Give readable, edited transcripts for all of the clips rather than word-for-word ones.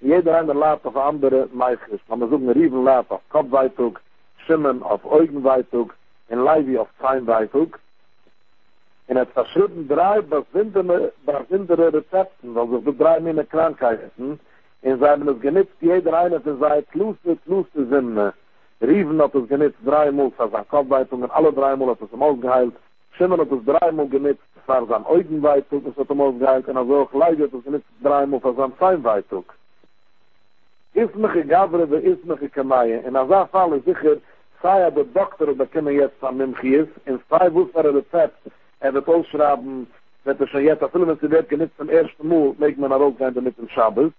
Jeder eine Laat auf andere Meichers. Man muss suchen, Riven Laat auf Kopfweitung, Schimmen auf Augenweitung, und Leivi auf Zeinweitung. Und hat verschrieben 3 besindere Rezepten, also für 3 meine Krankheiten. Und sie haben es genitzt, jeder eine für seine kluste Sinne. Riven hat es genitzt 3 Mal für seine Kopfweitung, und alle 3 Mal hat es im Auge geheilt. Schimmer hat es 3 Mal genitzt, für seine Augenweitung, es hat ihm ausgeheilt, und also auch Leivi hat es genitzt 3 Mal für seine Zeinweitung. Ismige Gavre, der Ismige Kamaie, in dieser Fall ist sicher, sei der Doktor, der kann jetzt an Mimchi ist, in 2 Wurzeln Rezept, wird ausschreiben, wenn er schon jetzt, als viele Menschen wird genitzt zum ersten Mal, legt man auch sein, damit im Schabbos.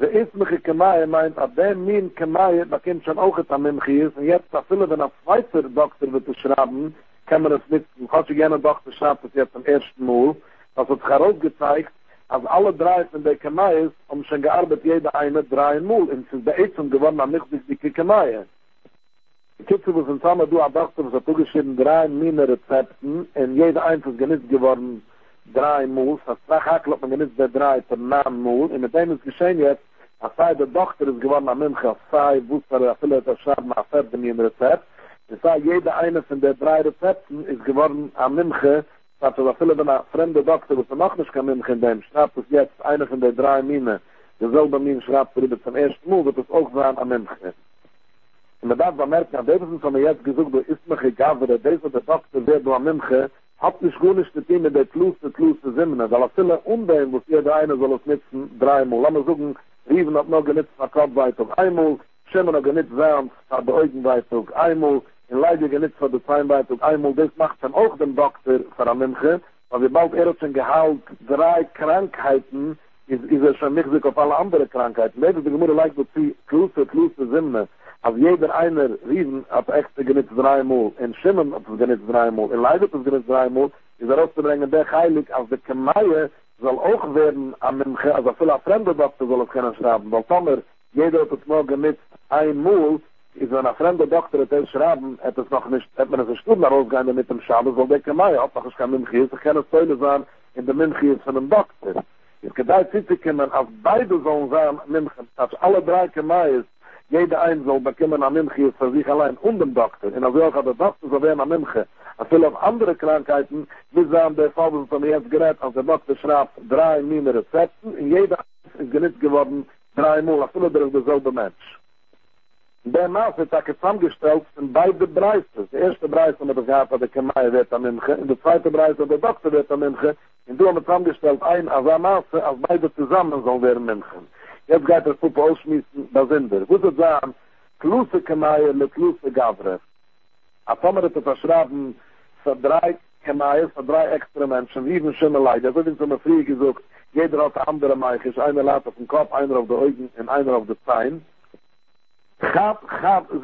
Der Ismige Kamaie meint, ab dem Min Kamaie, der kann schon auch an Mimchi ist, und jetzt, als viele, wenn ein zweiter Doktor wird schreiben, kann man es nicht, ich hatte gerne gedacht, ich schreibe das jetzt am ersten Mal, das hat sich herausgezeigt, als alle 3 von der Kemaies, schon gearbeitet, jeder eine 3 Mal, und es ist bei Eizung geworden, am nicht durch die Kemaies. Die Kitzel, was uns haben, du hast auch zugeschrieben, 3 Mine-Rezepten, und jeder einzelne genitzt geworden, 3 Mal, das Sprachhakel hat man genitzt bei 3 per Namen Mal, und mit dem ist geschehen jetzt, als sei der Doktor ist geworden, am Mimch, als sei, wusste er, viele hat er schreiben, als er den Rezept, es sei, jeder eine von der 3 Rezepten ist geworden am Mimche, dass er viele von einer fremden Doktor, was er noch nicht kann Mimche in dem, schreibt es jetzt eine von der 3 Mine, derselbe Mine schreibt darüber zum ersten Mal, wird es auch sein am Mimche. Und man darf bemerken, an dem sind wir jetzt gesucht, der ist mich egal, der Doktor wird am Mimche, hat nicht gut nicht getan mit der kluste Simmene, weil er viele umdehnen, was jeder eine soll es nützen, 3 Mal. Lass mal suchen, Riven hat noch genitzt, der Kopfweitung 1 Mal, Schimmer hat genitzt, der Augenweitung 1 Mal, in Leid, wir genitzt von der Zeinweitung 1 Mal, das macht dann auch den Doktor für eine Mimche, weil wir bald schon geheilt, 3 Krankheiten, ist er schon nicht auf alle andere Krankheiten. Leid, die Gemüse leicht, dass sie kluste Sinne, als jeder einer Riesen hat echt genitzt 3 Mal, in Schimmen hat es genitzt 3 Mal, in Leid hat es genitzt 3 Mal, ist er auszubringen, der heilig, als der Kemaie soll auch werden am Mimche, also viele fremde Doktor soll es können schreiben, weil Tomer, jeder hat es nur genitzt 1 Mal, ist wenn ein fremder Doktor hat schreiben, hat es noch nicht, hat man es nicht gut rausgegangen mit dem Schabbos, weil der Kemaie hat noch nicht kein Mimchies, ich kann es teuer sein in der Mimchies von dem Doktor. Es gedeiht sich zu kommen, als beide sollen sein Mimchies, als alle 3 Kemaies, jeder ein soll bekommen an Mimchies für sich allein und dem Doktor. Und als auch der Doktor soll werden an Mimchies, als viele auf andere Krankheiten, wir sagen, der Fall ist von mir jetzt gerät, als der Doktor schreibt 3 Mine-Rezepten, und jeder ist genitzt geworden 3 Mal, als viele durch derselbe Mensch. Der Maas wird auch zusammengestellt in beide Preise. Der erste Preis, den wir gehabt haben, der Kemaie wird am Mimche, und der zweite Preis, der Doktor wird am Mimche, und du haben wir zusammengestellt ein, als ein Maas, als beide zusammen sollen werden Mimchen. Jetzt geht das Puppe ausschmissen, da sind wir. Wo soll sagen, Kluse Kemaie mit Kluse Gavre. Atomer hat verschrieben, für 3 Kemaies, für 3 extra Menschen, wie ein schöner Leid. Das wird uns immer früh gesucht, jeder hat andere Meiches, einer lädt auf den Kopf, einer auf die Augen, und einer auf die Zein. Gab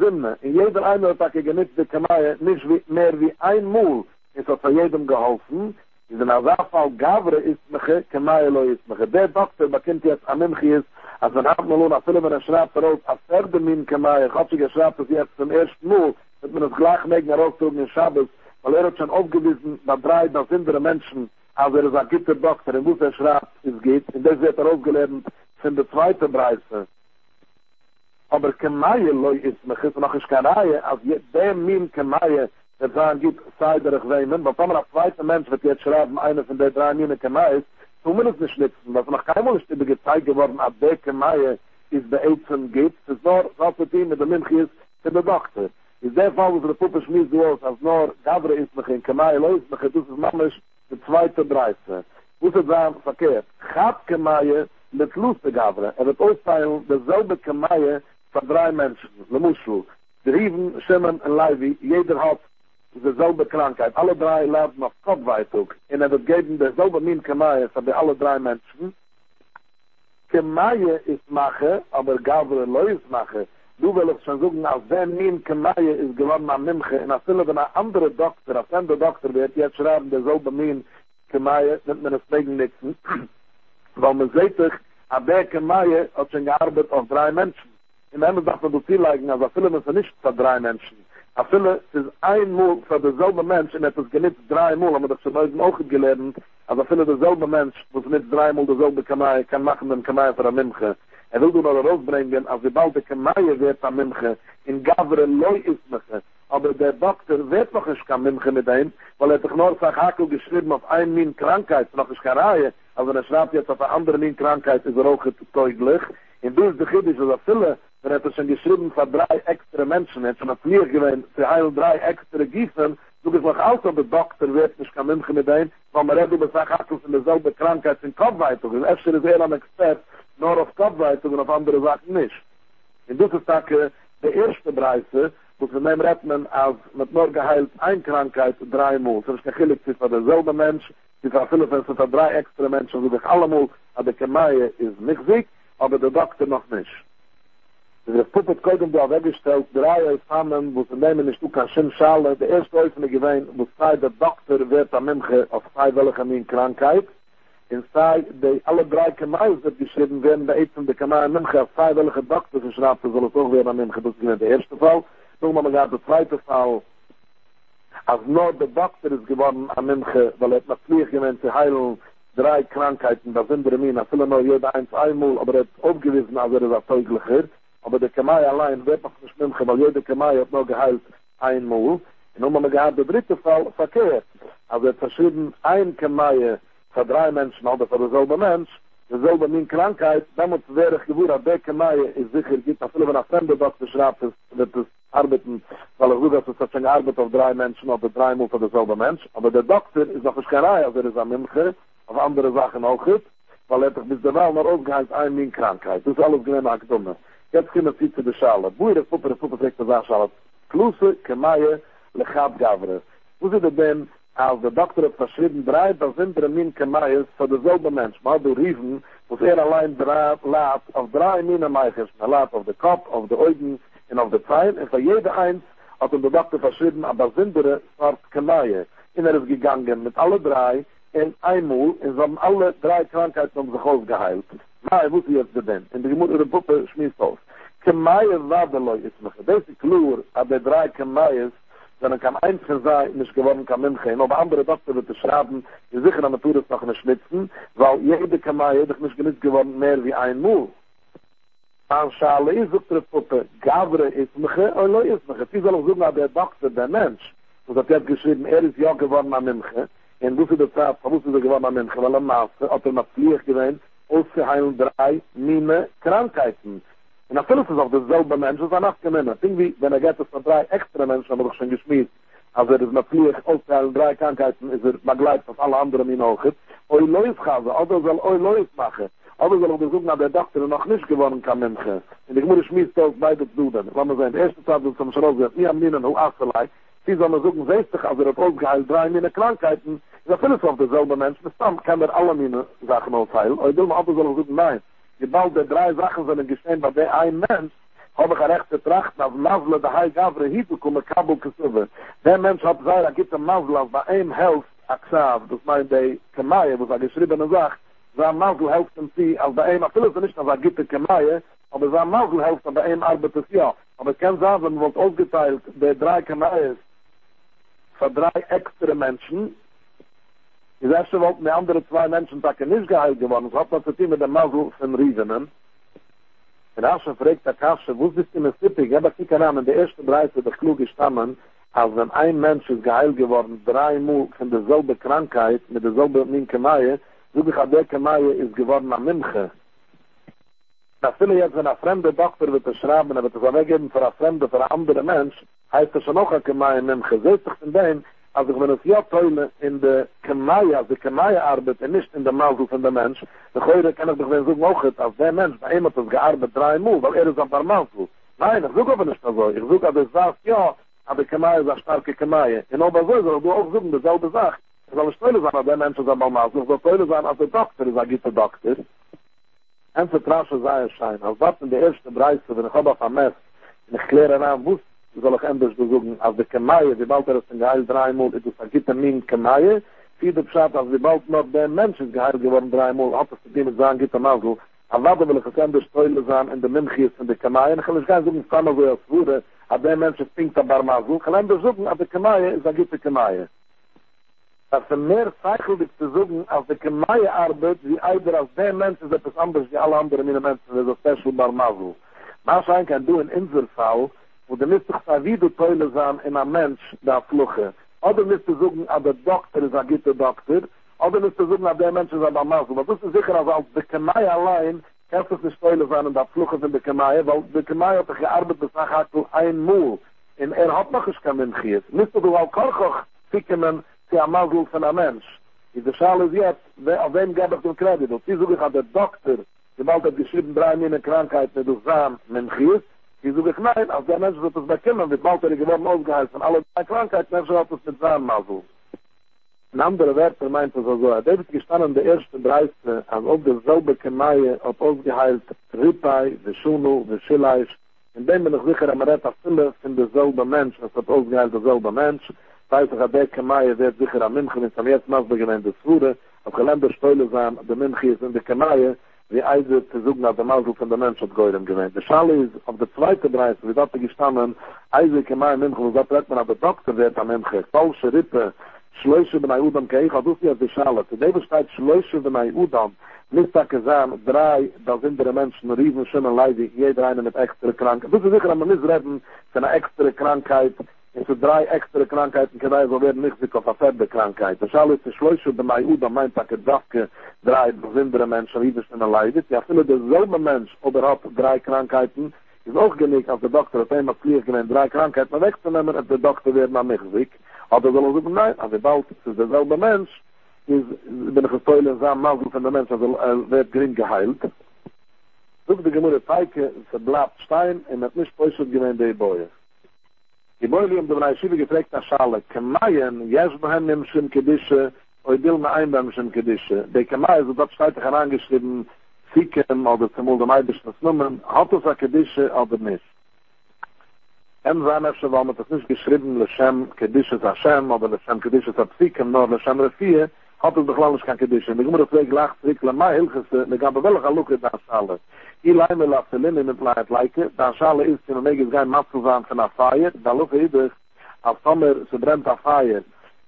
Sinne. In jeder einer hat er genitzt, der Kemaie, nicht mehr wie 1 Mal ist er für jedem geholfen. In der Fall Gavre ist Meche, Kemaie lo ist Meche. Der Doktor bekennt jetzt an Mimchies, als man hat nur noch viele, wenn er schreibt, als er dem Min Kemaie, ich habe sie geschreibt, dass jetzt zum ersten Mal, dass man es gleich mögen, herauszugen in Schabbos, weil er hat schon aufgewiesen, dass 3 besindere Menschen, also er ist ein guter Doktor, in wo er schreibt, es geht, und das wird er aufgelernt, sind die 2. Preise. Aber Kemaie loi ist mich, ist noch nicht keine Reihe, als der Min Kemaie, der sagen gibt, sei der Rechweinen, weil wenn man auf 2. Mensch wird jetzt schreiben, einer von der 3 Mine Kemaie ist, tun wir uns nicht schnitzen, weil es noch kein Wunsch über gezeigt geworden, ab der Kemaie ist der Eizem gibt, es ist nur, was für die mit der Mimchi ist, für der Doktor. Ist der Fall, wo der Puppe schmiss du aus, als nur Gavre ist mich, in Kemaie loi ist mich, das ist nämlich der 2. Preise. Muss es sagen, verkehrt, Chab Kemaie mit Luse Gavre, wird austeilen, derselbe Kemaie, von 3 Menschen, le Muschel, der Riven, Schimmen und Leivi, jeder hat dieselbe Krankheit. Alle 3 laden auf Kopfweitung. Und wird geben derselbe Min Kemaie von alle 3 Menschen. Kemaie ist Mache, aber Gavre Lois Mache. Du willst schon sagen, als wenn mein Kemaie ist geworden am Mimche, und als wenn ein anderer Doktor, als wenn der Doktor wird jetzt schreiben, der soll bei mir Kemaie, nimmt man das wegen nichts. Weil man sieht sich, an der Kemaie hat schon gearbeitet auf 3 Menschen. In einem sagt man, du zielleigen, also viele müssen nicht für 3 Menschen. Aber viele ist einmal für derselbe Mensch, und es ist genitzt 3 Mal, aber das ist schon heute auch gelernt, also viele derselbe Mensch, wo es nicht 3 Mal derselbe Kemaie kann machen, den Kemaie für ein Mimche. Will du noch rausbringen, als die bald die Kemaie wird am Mimche, in Gavre Leu ist Mimche. Aber der Doktor wird noch nicht am Mimche mit ihm, weil er doch nur sagt, Hakel geschrieben auf ein Min Krankheit, noch ist keine Reihe, also er schreibt jetzt auf eine andere Min Krankheit, ist er auch teuglich. In diesem Begriff ist es viele, wenn er schon geschrieben von 3 extra Menschen, er hat schon auf mir gewähnt, für 1 und 3 extra Gießen, so ist noch auch so, der Doktor wird nicht am Mimche mit ihm, weil man redet über sagt, Hakel von derselbe Krankheit in Kopfweitung. Das ist eher am Expert, nur auf Kopfweitung und auf andere Sachen nicht. In dieser Sache, der erste Preise, wo von dem redet man als mit nur geheilt eine Krankheit 3 Mal. Das ist gechillig, sie ist für derselbe Mensch, sie ist für viele, sie ist für 3 extra Menschen, so durch allemal, aber die Kemaie ist nicht sick, aber der Doktor noch nicht. Der Puppet Kodem, der weggestellt, 3 zusammen, wo von dem nicht du kannst hinschalen, der erste Öffnung gewesen, wo sei der Doktor wird am Mimche auf sei welchen Krankheit, in sei, die alle 3 Kemais wird geschrieben werden, bei Eizem der Kemai am Mimche, auf sei welche Doktor geschrieben, soll es auch werden am Mimche, das ist der erste Fall. Nun haben wir gerade der zweite Fall, als nur der Doktor ist geworden am Mimche, weil er hat natürlich gemeint zu heilen, 3 Krankheiten, das sind der Mina, viele nur jeder eins einmal, aber er hat aufgewiesen, als er ist ein Teuglicher, aber der Kemai allein wird noch nicht Mimche, weil jeder Kemai hat nur geheilt einmal. Nun haben wir gerade der dritte Fall, verkehrt, also er hat verschrieben, ein Kemai für 3 Menschen, oder für derselbe Mensch, derselbe min Krankheit, damit wäre ich gewohnt, dass der Kemaie ist sicher, gibt es viele, wenn ein Fremderdoktor schreibt, wird es arbeiten, weil es gut ist, dass es schon gearbeitet auf 3 Menschen, oder 3 Mal für derselbe Mensch, aber der Doktor ist noch nicht keine Reihe, also er ist am Mimche, auf andere Sachen auch gut, weil er bis derweil noch ausgeheilt ein min Krankheit, das ist alles gemein, auch dumme. Jetzt können wir zu der Schale, Buire, Puppe, trägt das an Schale, Kluse, Kemaie, Lechab, Gavre. Wo sind denn, als der Doktor hat verschrieben, 3 min Kemaies für derselbe Mensch. Man hat den Riesen, dass er allein lädt auf 3 Minen Meiches. Er lädt auf den Kopf, auf die Augen und auf die Zeilen. Und für jede eins hat der Doktor verschrieben, aber sind der Sort Kemaies. Und er ist gegangen mit alle 3 in einmal und haben alle 3 Krankheiten um sich ausgeheilt. Nein, wo sie jetzt denn? Und die Mutter der Puppe schmiesst aus. Kemaies war der Leute. Das ist klar, aber 3 Kemaies sondern kann einzeln sein, nicht geworden kann Mimche. Und ob andere Doktor wird es schreiben, die sicher an der Natur ist noch nicht schnitzen, weil jede Kemaie hätte nicht genutzt geworden, mehr wie ein Mul. An Schale ist unsere Puppe, Gavre ist Mimche, und Leu ist Mimche. Sie sollen suchen, der Doktor, der Mensch, und hat jetzt geschrieben, er ist ja geworden an Mimche, und du sie der Zeit, warum ist er geworden an Mimche, weil er Maße, hat er nach Pflicht gewähnt, auszuheilen 3 Mine Krankheiten. Und natürlich ist es auch derselbe Mensch, das ist ein Nachgemeiner. Irgendwie, wenn er geht, ist es 3 extra Menschen, aber doch schon geschmiert. Also er ist natürlich ausgeheilt 3 Krankheiten, ist er begleitet auf alle anderen in Ochet. Oi Lois Chase, oder soll Oi Lois machen. Oder soll er besuchen, ob der Doktor noch nicht gewonnen kann, Mimche. Und ich muss schmiert aus beide Zuden. Wenn man sagt, die erste Zeit, wenn man schon sagt, nie am Minen, ho Achselei, sie soll man suchen, 60, also er hat ausgeheilt 3 Mine Krankheiten. Natürlich ist es auch derselbe Mensch, bis dann kann er alle Mine Sachen ausheilen. Oi Dilma, oder soll er suchen, nein. Gebald der 3 Sachen sind geschehen bei der ein Mensch, habe ich recht zu trachten, als Masle der Heil Gavre hinzukommen, Kabul Kessuwe. Der Mensch hat gesagt, gibt ein Masle, als bei einem helft Aksav, das meint die Kemaie, was geschriebene sagt, sein Masle helft ihm sie, als bei einem, natürlich ist nicht, als gibt die Kemaie, aber sein Masle helft, bei einem arbeitet es ja. Aber es kann sein, wenn man wird aufgeteilt, der 3 Kemaie für 3 extra Menschen, die erste wollten die anderen 2 Menschen takke nicht geheilt geworden. Das hat man zu tun mit dem Masel von Riesenen. Und als man fragt, der Kasche, wo ist die Mississippi? Ich habe nicht genommen, die ersten 3 der Klug gestammen, als wenn ein Mensch ist geheilt geworden, 3 Mal von derselbe Krankheit, mit derselbe Kemaie, so wie der Kemaie ist geworden am Mimche. Das viele jetzt, wenn ein fremder Doktor wird es schreiben, er wird es weggeben für ein fremder, für ein anderer Mensch, heißt das schon auch ein Kemaie am Mimche. Seht sich von dem, also wenn es ja teile in der Kemaie, also die Kemaie arbeitet und nicht in der Masel von der Mensch, dann kann ich doch wenn so auch jetzt, als der Mensch bei ihm hat es gearbeitet 3 Mal, weil er ist ein paar Masel. Nein, ich suche aber nicht so. Ich suche, aber ich sage, ja, aber die Kemaie ist eine starke Kemaie. Und aber so soll du auch suchen, dieselbe Sache. Ich soll nicht teile sein, als der Mensch ist ein paar Masel. Ich soll teile sein, als der Doktor ist ein guter Doktor. Ein Vertrasche sei es schein. Als was in der ersten Preise, wenn ich habe auf ein Mess, nicht klären an, wo soll ich anders besuchen, als die Kamaie, die bald ist in Geheil dreimal, es ist ein Gitamin Kamaie, viel der Bescheid, als die bald noch der Mensch ist Geheil geworden dreimal, hat es mit dem sein Gitamazl, aber warte will ich es anders teulen sein in der Minchis, in der Kamaie, und ich will es gar nicht so zusammen, wo er es wurde, aber der Mensch ist Pinkt am Barmazl, kann anders suchen, aber die Kamaie ist ein Gita Kamaie. Dass er mehr zeichelt ist zu suchen, als die Kamaie arbeitet, wie einer als der Mensch ist etwas anders, wie alle anderen Menschen, das ist ein Special Barmazl. Was ein kann du in unserem Fall, wo der müsste ich wie du Teule sein in einem Mensch, der Fluche. Oder müsste ich sagen, aber der Doktor ist ein guter Doktor. Oder müsste ich sagen, aber der Mensch ist ein Barmazl. Aber das ist sicher, also als der Kamaie allein, kannst du nicht Teule sein in der Fluche von der Kamaie, weil der Kamaie hat gearbeitet bis nach Hakel einmal. Und hat noch nicht kein Mensch hier. Müsste du auch Korkoch ficken, sie ein Masel von einem Mensch. In der Schale ist jetzt, auf wem gebe ich den Kredit? Und sie suche ich an der Doktor, sobald er geschrieben, 3 Millionen Krankheiten durch sein Menchis, die suche ich nein, als der Mensch wird es bekommen, wird bald er geworden ausgeheilt von allen 3 Krankheiten, Mensch hat es mit seinem Masel. Ein anderer Wärter meint es also, er hat gestanden der ersten 30, als ob der selbe Kemaie hat ausgeheilt, Ripai, Vishunu, Vishilaisch, in dem bin ich sicher, am Rett auf Zille sind derselbe Mensch, es hat ausgeheilt derselbe Mensch, das heißt, der Beit Kemaie wird sicher am München, es haben jetzt Masel gemeint, das wurde, auf Geländer Steule sein, der München ist in der Kemaie, wie Eise zu suchen auf der Masel von der Mensch hat Geurem gewähnt. Der Schale ist auf der zweiten Preis, wie dort gestanden, Eise Kemaie in München, und dort redet man auf der Doktor wird am München. Falsche Rippe, Schleusche bei Udam Keich, hat das ist die Schale. Zu dem steht Schleusche bei Udam, Mistake sein, 3, da sind der Menschen riesen, schönen Leidig, jeder eine mit extra Krankheit. Das ist sicher, dass man nicht reden von einer extra Krankheit, und zu 3 extra Krankheiten kann er so werden, nicht sich auf eine fette Krankheit. Das alles ist Schleusche bei Udam, meint, dass er das 3 besondere Menschen, die sind erleidet. Ja, viele derselbe Mensch, ob hat 3 Krankheiten, ist auch genug, als der Doktor hat einmal pflicht gewinnt, 3 Krankheiten mal wegzunehmen, und der Doktor wird mal nicht sick. Aber soll er sagen, nein, also bald ist derselbe Mensch, ist, bin ich gestohlen in seinem Masel von der Mensch, also er wird gering geheilt. Such die Gemüse Teike, es bleibt Stein, und hat nicht Poischut gewinnt, die Bäuer. Die Bäuer, die der Reischive gefragt nach Schale, Kemaien, Jeschbehem, im Schimkedische, oi bil me ein beim Schimkedische. Die Kemaie, so dort steht herangeschrieben, Fikem, oder zum Uldemeidischen Snummen, hat es ein Kedische, oder nicht. Im Sanefsche, weil man das nicht geschrieben, Lashem Kedische ist Hashem, oder Lashem Kedische ist Fikem, nur Lashem Refie, hat es doch lange kein Kedische. Und ich muss das weg lacht, ich lache mal, ich habe welch eine Lücke da Schale. Ich leih mir lasse Linde mit Leid Leike, da Schale ist, in der Nähe ist kein Masse sein von der Feier, da Lücke ist, als Sommer, sie brennt der Feier.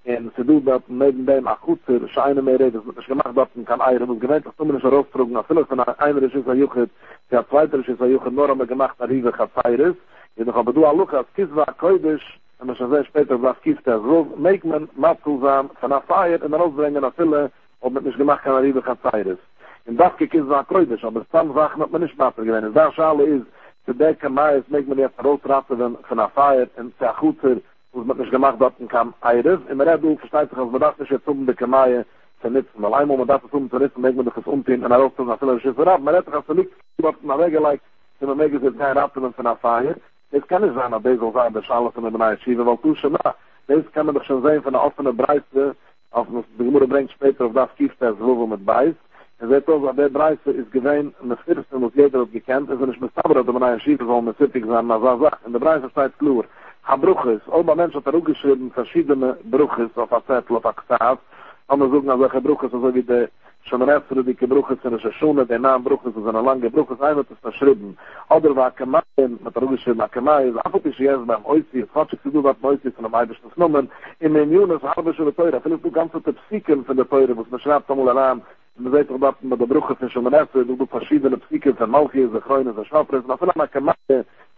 En ze doen dat neben dem Achutzer, scheine mehr redet, es gemacht dat man kann eieren, und gewöhnlich zumindest herausdrücken, nach vieles von einer ist ein Juchat, der zweite ist ein Juchat, nur haben wir gemacht, nach Riva Chazayres, jedoch aber du, Alukas, Kiswa, Koidisch, und ich sehe später, was Kiswa, so, meek man, Matzulsam, von der Feier, und herausdrängen nach viele, ob man nicht gemacht kann, nach Riva Chazayres. Und das geht Kiswa, Koidisch, aber zusammen Sachen hat man nicht Matzul gewöhnt. Das Schale ist, zu der Kamais, meek man jetzt herausraten, von der Feier, und der Achutzer, was man nicht gemacht hat, kam Eires. Im Redu versteht sich, als man das nicht jetzt um die Kamaie zu nützen. Weil einmal man das jetzt um zu nützen, man muss das umziehen und darauf zu sagen, dass man das nicht man hat sich nicht gemacht, man hat sich wenn man sich kein Abkommen von der Feier. Das kann nicht sein, dass das so sein, dass alles in der Beine schieben, weil du schon mal, das kann man doch schon sehen von der offenen Breite, auf das die Gemüse bringt später auf das Kieft, das wo man mit beißt. Es wird auch, dass der Breite ist gewähnt, und das Vierste, was jeder hat gekannt, ist, wenn ich mit Sabra in der Beine schieben soll, mit Sittig sein, als er sagt, in der Breite steht klar. Abruches, Oba Mensch hat auch geschrieben, verschiedene Bruches auf Azettel, auf Aksaat, andere suchen an solche Bruches, also wie die Schönerester, die Bruches in der Schöne, die nahen Bruches, die sind lange Bruches, einer hat es verschrieben. Oder war Akemai, mit der Rugeschrieben Akemai, ist apotisch jetzt beim Oizzi, es hat sich zu tun, was Oizzi von einem Eibischen Snummen, in den Junis, halbe Schöne Teure, vielleicht du ganze Psyken von der Teure, was man schreibt einmal an, man sieht doch, dass mit der Bruches in Schönerester, du verschiedene Psyken von Malchies, der Kräunis, der Schafres, na vielleicht Akemai,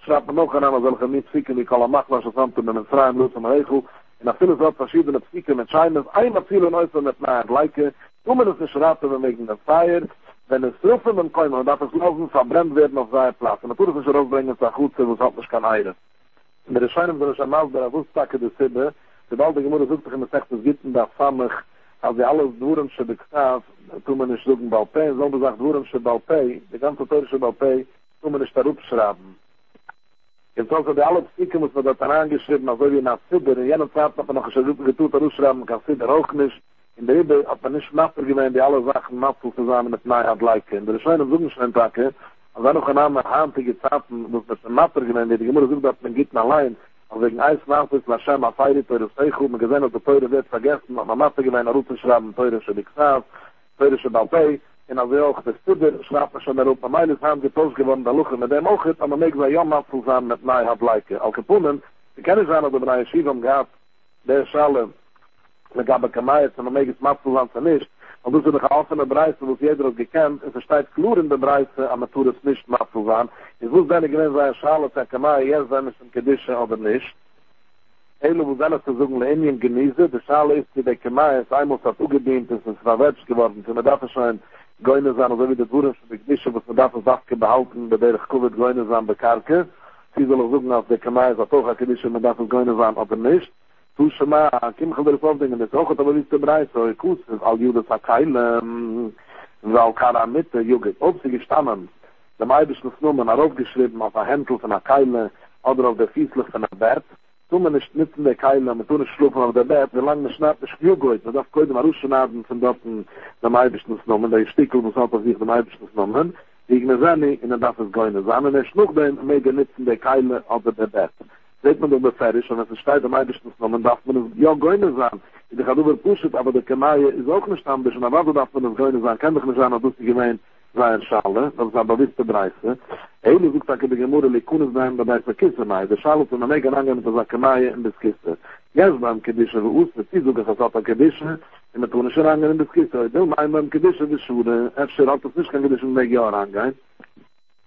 schreibt man noch an, als er nicht zieken, wie Kalamachlas, das Amt in den Freien, Lutz und Regel, und auf viele Sorten verschiedene Psyken mit Scheines, einmal viele Neuze mit nahen Leiken, tun wir das nicht raten, wenn wir wegen der Feier, wenn es rufen, dann können wir, darf es laufen, verbrennt werden auf seiner Platz, und natürlich nicht rausbringen, es ist gut, es hat nicht kein Eier. Und der Scheinem soll ich einmal, der Wusstacke des Sibbe, die baldige Mutter sucht sich in der Sechtes Gitten, da Samech, als wir alles Dwurmsche bekstaat, tun wir nicht suchen Balpei, so besagt Dwurmsche Balpei, die ganze Teurische Balpei, tun wir nicht da rupschrauben. Jetzt also die alle Psyken muss man da dann angeschrieben, also wie nach Sidder. In jener Zeit hat man noch geschrieben, getut, ausschreiben kann Sidder auch nicht. In der Ebbe hat man nicht Master gemeint, die alle Sachen Master zusammen mit Neuheit leiken. In der Scheine Sonnenschreintacke Und dann noch ein Name Hante getaten, muss mit dem Matter genannt, die Gemüse sucht, dass man geht nach Lein, und wegen Eis nachwitz, nach Scham, auf Eiri, teures Eichum, und gesehen, dass der Teure wird vergessen, nach Matter genannt, nach Rufen schreiben, teures Schöbiksav, teures Schöbalpei, und als wir auch das Tudor, schreibt man schon nach Rufen, meines haben sie Toast gewonnen, da Luchen, mit dem auch jetzt, aber mich sei Jomma zusammen mit Nei Hableike. Auch gefunden, die kennen sich an, dass wir eine Schiebung gehabt, der Schale, mit Gabakamayetz, und mich ist Matzulanze nicht, und das sind noch offene Bereiche, wo es jeder hat gekannt, es steht klar in den Bereichen, aber man tut es nicht mal zu sein. Ich wusste nicht, wenn es ein Schale, der Kamai, jetzt sind es in Kedische oder nicht. Eile, wo es alles zu suchen, in Indien genießen, die Schale ist, die der Kamai, es einmal hat ugedient, es ist verwetscht geworden, und man darf es schon Gäune sein, so wie das Wurren für die Kedische, was man darf es auch behalten, bei der ich Covid Gäune sein, bei Karke. Sie soll auch suchen, als der Kamai, es hat auch ein Kedische, man darf es Gäune sein, aber nicht. Du schon mal, Kim kann das aufdenken, das auch, aber wie ist der Bereich, so ich kuss, all Judas hat kein, weil keiner mit der Jugend, ob sie gestanden, dem Eibischen Snummen aufgeschrieben, auf der Händel von der Keile, oder auf der Fieslich von der Bett, tun wir nicht mitten der Keile, mit tun nicht schlufen auf der Bett, wie lange man schnappt, ist Jugend, man darf keine Maruschen haben, von dort dem Eibischen Snummen, der Stickel muss auch auf sich dem Eibischen Snummen, die ich mir sehne, in der darf es gehen, sondern er schlug den, mehr genitzen der Keile, oder der Bett. Seht man doch beferisch, und wenn es steht am Eibischten Snummen, darf man es ja Gäune sein. Ich habe überpusht, aber der Kemaie ist auch nicht anders, und aber darf man es Gäune sein. Kann doch nicht sein, dass du sie gemeint sein Schale, das ist aber wisse Preise. Eile sucht, dass die Gemüse Lekunis nehmen, dabei ist der Kisse mei. Der Schale ist immer mega lange mit der Kemaie in der Kiste. Jetzt beim Kedische, wo uns, sie sucht, dass auch der Kedische, in der Tunische Range in der Kiste. Ich will beim Kedische die Schuhe, Efscher hat das nicht kein Kedische in der Jahr angehen.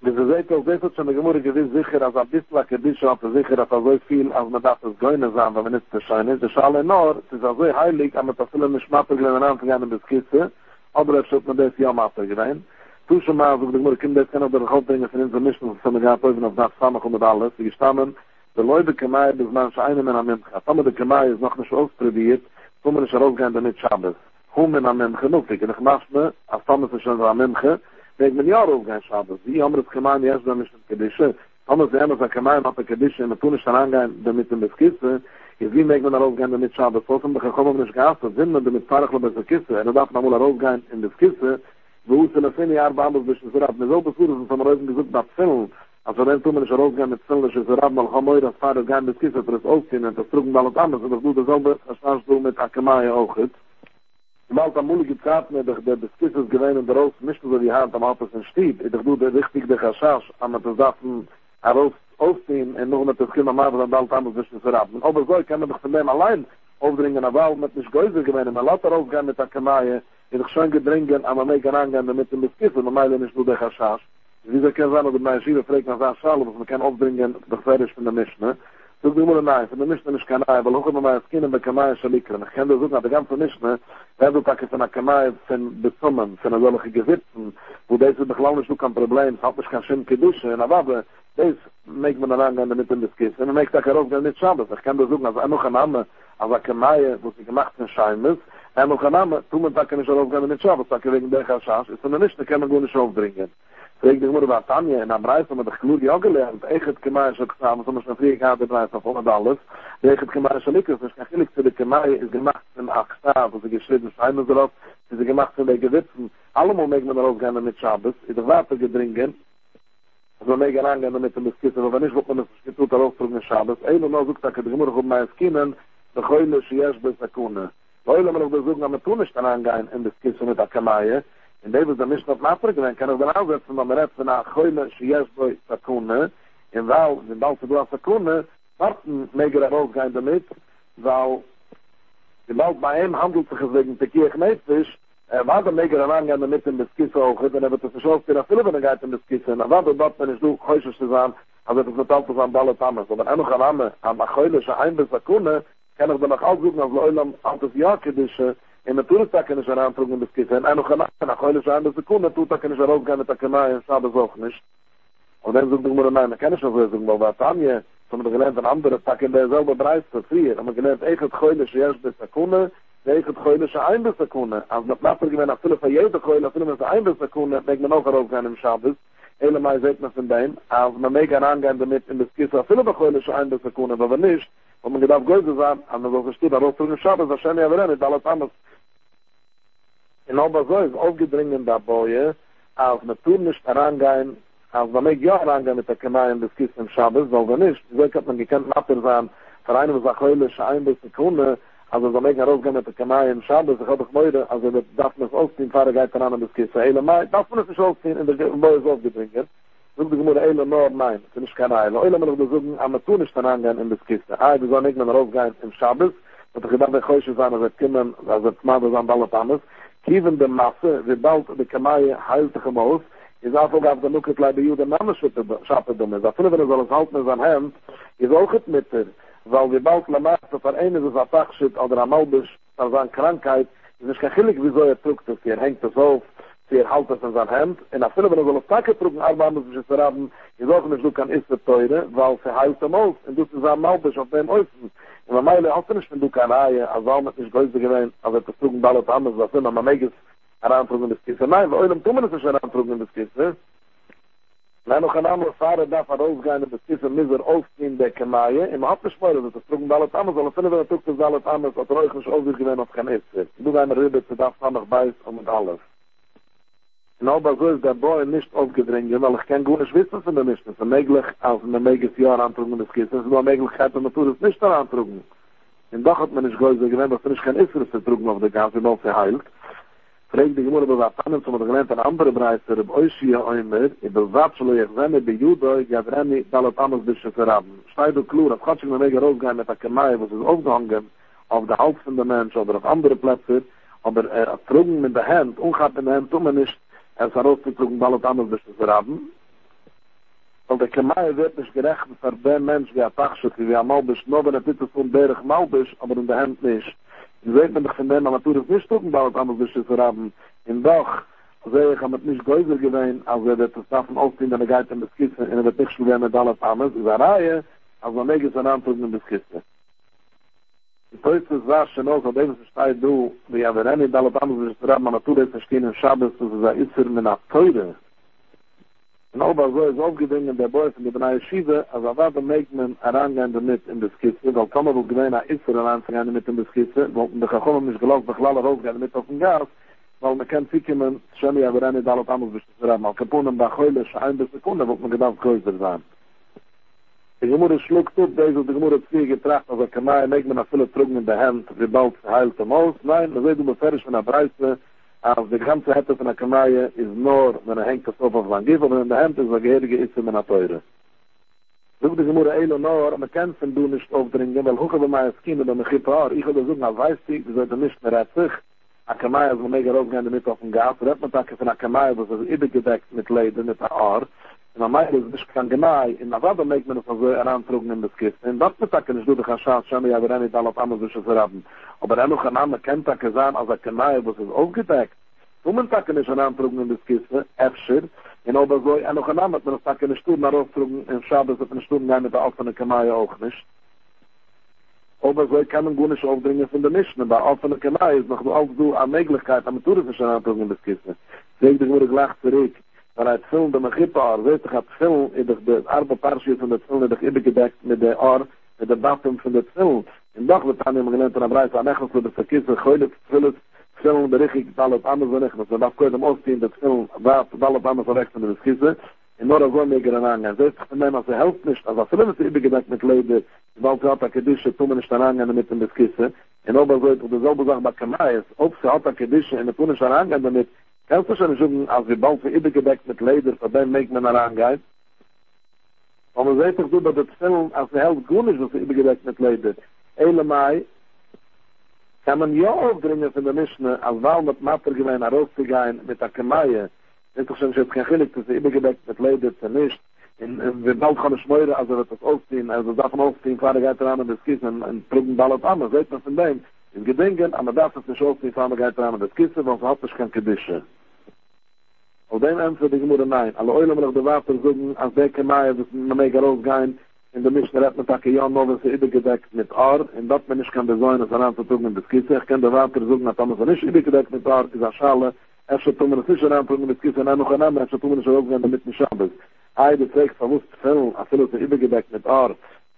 Wenn Sie seht, auch das ist schon eine Gemüse gewiss sicher, als ein bisschen ein Kedische hat sicher, dass so viel, als man darf das Gäune sein, wenn man nicht verscheunen ist. Das ist alle nur, es ist so heilig, aber das will nicht machen, wenn man anfängt an der Beskisse, aber das schaut man das ja mal vergehen. Tun schon mal, so die Gemüse kommt, das kann auch der Hauptdinge von uns ermischen, das kann man gar nicht öffnen, auf das zusammenkommen mit alles. Sie gestammen, der Leute Kemai, das manche einen an Mimcha. Aber der Kemai ist noch nicht ausprobiert, so man ist rausgehen, damit Schabes. Hummen an Mimcha, nur ich, und ich mache mir, als Thomas ist schon an Mimcha, wenn man ja auch kein Schabes, wie haben wir das gemein, jetzt dann ist das Kedische, haben wir es ja immer so gemein, hat der Kedische, und tun nicht herangehen, damit man das Kisse, jetzt wie mögen wir da rausgehen, damit Schabes, so sind wir gekommen, nicht geachtet, sind wir damit Fahrrechler bei der Kisse, und dann darf man mal rausgehen in das Kisse, wo uns in der 10 Jahre behandelt, bis wir ab, mit so besuchen, sind wir rausgehen, gesucht nach Film, also dann tun wir nicht rausgehen mit Film, dass wir ab, mal haben wir das Fahrrechlein mit Kisse, das ausziehen, und das drücken wir alles anders, und das tut das selber, das kannst du mit Akamai auch jetzt. Sobald am Mullige Zeit mit der Beskisses gewähnt und der Rost mischte so die Hand am Alpes in Stieb, ich dachte, der richtige Chashash, am hat das Daten an Rost aufziehen und noch mit der Schirm am Abend und alles anders zwischen verraten. Aber so kann man doch von dem allein aufdringen, aber mit nicht Gäuse gewähnt, man lässt darauf gehen mit der Kamaie, ich dachte schon gedrängen, aber man kann angehen mit dem Beskisses, und man ist nur der Chashash. Wieso kann sein, dass man Schiele fragt nach seiner Schale, dass man kann aufdringen, der Fertig von der Mischne. So ich muss nein, von der Mischne nicht kann nein, weil auch immer meine Kinder mit Kamaien schalikern. Ich kann das auch nach der ganzen Mischne, wenn du takke von der Kamaien von Besummen, von der solche Gewitzen, wo das ist doch lange nicht so kein Problem, es hat nicht kein Schimke Dusche, aber das möchte man dann angehen damit in das Kissen. Und ich möchte auch nicht Schabes. Ich kann das auch nach einer Name, als eine Kamaien, wo sie gemacht sind, scheinbar, eine Name, tun wir takke nicht auch mit Schabes, takke wegen der Chashash, ist von der Mischne, kann man gut nicht aufdringen. Fregt dich nur über Tanja, in am Reis haben wir dich klar ja gelernt. Eichet Kemaia schon zusammen, sondern schon früher gehabt, der Reis auf und alles. Eichet Kemaia schon nicht, sondern schon gillig zu der Kemaia ist gemacht in Achstav, wo sie geschrieben ist, einmal so oft, sie ist gemacht in der Gewitzen. Allemal mögen wir darauf gehen mit Schabes, in der Warte gedringen, so mögen angehen mit dem Beskissen, aber wenn nicht, wird man das Getut darauf zurück mit Schabes. Einmal noch sucht, dass die Gemüse auf meine Skinen, der Heule, Schiesch, Besakune. Heule, man auf der Suche, dass man tun nicht angehen in das Kissen mit der Kemaia, in Davis, der Mischner von Afrika, dann kann ich dann ansetzen, wenn man jetzt von einer Heule, Schiesch, Besakune, in Wau, in Wau, in Wau, Sakune, warten, mögen wir rausgehen damit, weil, in Wau, bei ihm handelt sich es wegen Tekiech Mäßig, warte, mögen wir angehen damit in Beskissen auch, wenn er wird das nicht ausgehen, auf viele, wenn er geht in Beskissen, aber warte, dort, wenn ich du, Heuschisch zu sein, also das mit Alpes an Ballet anders, aber wenn ich noch an der Heule, Schein, Besakune, kann ich dann noch aussuchen, als Leulam, Alpes Jakidische, in der Turistag kann ich schon antruggen, das geht ein noch einmal, nach heute schon eine Sekunde, tut, da kann ich rausgehen mit der Kemaie, ich habe es auch nicht. Und dann sagt man, nein, da kann ich schon so sagen, weil was haben wir, so haben wir gelernt, ein anderer Tag in derselbe Preis für früher, haben wir gelernt, ich hätte heute schon erst eine Sekunde, ich hätte heute schon eine Sekunde, also nach Nachfrage, wenn ich viele von jeder Keule, viele von einer Sekunde, denkt man auch rausgehen im Schabes, einmal sieht man von dem, also man mag herangehen damit in das Kissen, viele von Keule schon eine Sekunde, aber wenn nicht, und man gedacht, Gäuse sein, aber so versteht, rausgehen im Schabes, das scheint ja aber nicht, alles anders. In Obersäu ist aufgedrungen dabei, als man tun nicht herangehen Also damit ja reingehen mit der Kemaien des Kies im Schabes, weil wir nicht, so kann man gekannt Mater sein, für einen was achleilich ein bis Sekunde, also damit ja rausgehen mit der Kemaien im Schabes, ich habe doch Leute, also das darf man es ausziehen, fahre geht dann an des Kies, darf man es nicht ausziehen, in der Gebäude ist aufgebringen, so die Gemüse Eile nur, nein, das ist keine Eile, Eile muss ich besuchen, aber tun nicht dann angehen in des Kies, wir sollen nicht mehr rausgehen im Schabes, und ich gedacht, ich heusche sein, also Kindern, also das Mann, das alles anders, kieven der Masse, wie bald die Kemaien heilt sich im Haus, is also gab the look at like the Jude Mamesh with the Schappedum is. I feel that it is halt in his hand, is auch it mit dir, weil wir bald la Maße vereinen ist, was Atachschit oder am Albisch an seiner Krankheit, ist nicht gechillig, wieso trug das, hängt das auf, halt das in seiner Hand, und I feel that it is Tage trugen, aber man muss sich zu raten, ist auch nicht, du kann ist der Teure, weil heilt am Albisch, und du ist am Albisch auf dem Äußern. Und man meile, hast du nicht, wenn du keine Reihe, als warum es nicht größer gewesen, also das trugen bald anders, was immer, man meges, herantrug in das Kiste. Nein, bei eurem tun wir das nicht herantrug in das Kiste. Nein, noch ein anderer Fahrer darf herausgehen in das Kiste, mit der Aufziehen der Kemaie, immer abgeschmeuert, dass das Trug alles anders, aber finden wir, dass das alles anders, als ruhig nicht ausgegeben, als kein Essen. Du gehst eine Rübe, du darfst anders beißen und mit alles. Und aber so ist der Bräu nicht aufgedrängt, weil ich kann gut nicht wissen, dass wir nicht. Es ist möglich, als wir möglichst hier herantrug in das Kiste. Es ist nur eine Möglichkeit, dass wir das nicht herantrug. Und doch hat man nicht größer gewesen, dass wir nicht kein Essen zu trugen auf der Gase, weil sie heilt. Fregt die Gemüse, was Apanen, so man gelernt an andere Breister, ob euch hier einmal, in der Satschelo, ich sehne, bei Judoi, Gavrani, Dalat Amos, bisschen verraten. Steide klur, auf Gatschung, wenn wir rausgehen mit der Kemaie, was ist aufgehangen, auf der Hals von der Mensch, oder auf andere Plätze, aber trugen mit der Hand, ungehabt in der Hand, tun wir nicht, es herausgetrugen, Dalat Amos, bisschen verraten. Weil der Kemaie wird nicht gerecht, für den Mensch, wie Atachschut, wie am Malbisch, nur wenn er bitte von Berg Malbisch, aber in der Hand nicht. Ich weiß nicht, von denen natürlich nicht tun, weil es anders ist zu haben. Und doch, sehe ich, haben es nicht größer gewesen, als wir das davon aufziehen, wenn wir gehen in das Kiste, in der Tischschule werden mit alles anders. Ich sage, Reihe, als wir nicht in das Kiste. Ich weiß, es war schon aus, aber das ist ein Du, wie aber wenn wir alles anders ist zu haben, man natürlich verstehen, im Schabbos, dass es ein Isser mit einer Teure. Und aber so ist aufgedrungen, der Beuys in die Benaie Schiebe, also warte, mögt man herangehen mit in das Kiste, weil Tomer wird gewähne, Isser herangehen mit in das Kiste, weil man kann nicht gelaufen, dass alle rausgehen mit auf den Gas, weil man kann sich immer, schon ja, wenn nicht alles anders bestimmt, man kann nicht mehr heulen, ein bis Sekunde, wird man gedacht, größer sein. Die Gemüse schluckt auf, die Gemüse hat viel getracht, also kann man nicht mehr viele Trücken in der Hand, wie bald heilt am Haus, nein, das ist immer fertig von der Breite, als die ganze Hette von der Kemaie ist nur, wenn hängt das auf den Gif, aber in der Hand ist der Gehirige ist in der Teure. Sucht die Gemüse Eile nur, man kann es du nicht aufdringen, weil hoch über meine Kinder, wenn man gibt Haar, ich würde sagen, weiß ich, die sollte nicht mehr als sich. Die Kemaie ist mega rausgehend mit auf den Gas, redet man Tage von der Kemaie, das ist übergedeckt mit Leiden, mit der Haar. Und am Ende ist nicht kein Gemei, in der Wadda mögt man es also herantruggen in das Kiste. In das Mittag kann ich durch den Schatz schauen, ja, wir rennen nicht alle auf einmal durch das Raben. Aber er noch ein anderer Kenntag gesagt, als ein Gemei, was ist aufgedeckt. Zum Mittag kann ich herantruggen in das Kiste, Efschir. Und aber so, er noch ein anderer, wenn es da keine Stunden herauftruggen, in Schabes auf eine Stunde gehen mit der offenen Gemei auch nicht. Aber so, ich kann ihn gut nicht aufdringen von der Mischne. Bei offenen Gemei ist noch auch so eine Möglichkeit, am Touristen herantruggen in das Kiste. Deswegen wurde gleich zurück. Wenn er Film, der Mechipa-Ar, weiß ich, hat Film, das Arbe-Parschie von der Film, das ich übergedeckt mit der Ar, mit der Datum von der Film. Und doch wird dann immer gelernt, an der Breite, an Echens, wo das Verkiss, der Geulet, Film, der Richtung, alles anders und Echens. Und das gehört Ausziehen, der Film, war alles anders und Echens, und das Kisse, und nur so mehr gerangen. Und weiß ich, von dem, als helft nicht, also Film ist übergedeckt mit Leiden, weil sie hat Kedische, tun wir nicht anangehen mit dem Kisse. Und aber so, und dasselbe sagt, bei Kamais, ob sie hat Kedische, und tun wir nicht anangehen damit, kannst du schon sagen, als wir bald für immer gedeckt mit Leder, von dem mögt man herangeht? Aber man sieht doch so, dass das Film, als der Held gut ist, dass wir immer gedeckt mit Leder. Eile Mai, kann man ja aufdringen von der Mischne, als Wahl mit Matergewein herauszugehen, mit der Kemaie. Ist doch schon, es ist kein Chilik, dass wir immer gedeckt mit Leder, das ist nicht. Und wir bald können schmören, also wird das aufziehen, also davon aufziehen, klar, geht daran und das Kissen, und drücken alles an, man sieht man von dem. In Gedenken, aber das ist nicht aufziehen, klar, geht daran und das Kissen, weil es hat sich kein Kedische. Auf dem Ende die Gemüse nein. Alle Eulen will ich die Waffe suchen, als der Kemaie, dass man mega rausgehen, in der Mischne rett mit Takiyan, nur wenn sie übergedeckt mit Ar, in dat man nicht kann besäuen, es heranzutrugen in das Kisse. Ich kann die Waffe suchen, dass man nicht übergedeckt mit Ar, ist eine Schale, es schon tun wir es nicht heranzutrugen in das Kisse, nein, noch ein anderer, es schon tun wir nicht damit nicht Schabes. Eide trägt verwusst Fell, als sie übergedeckt mit Ar,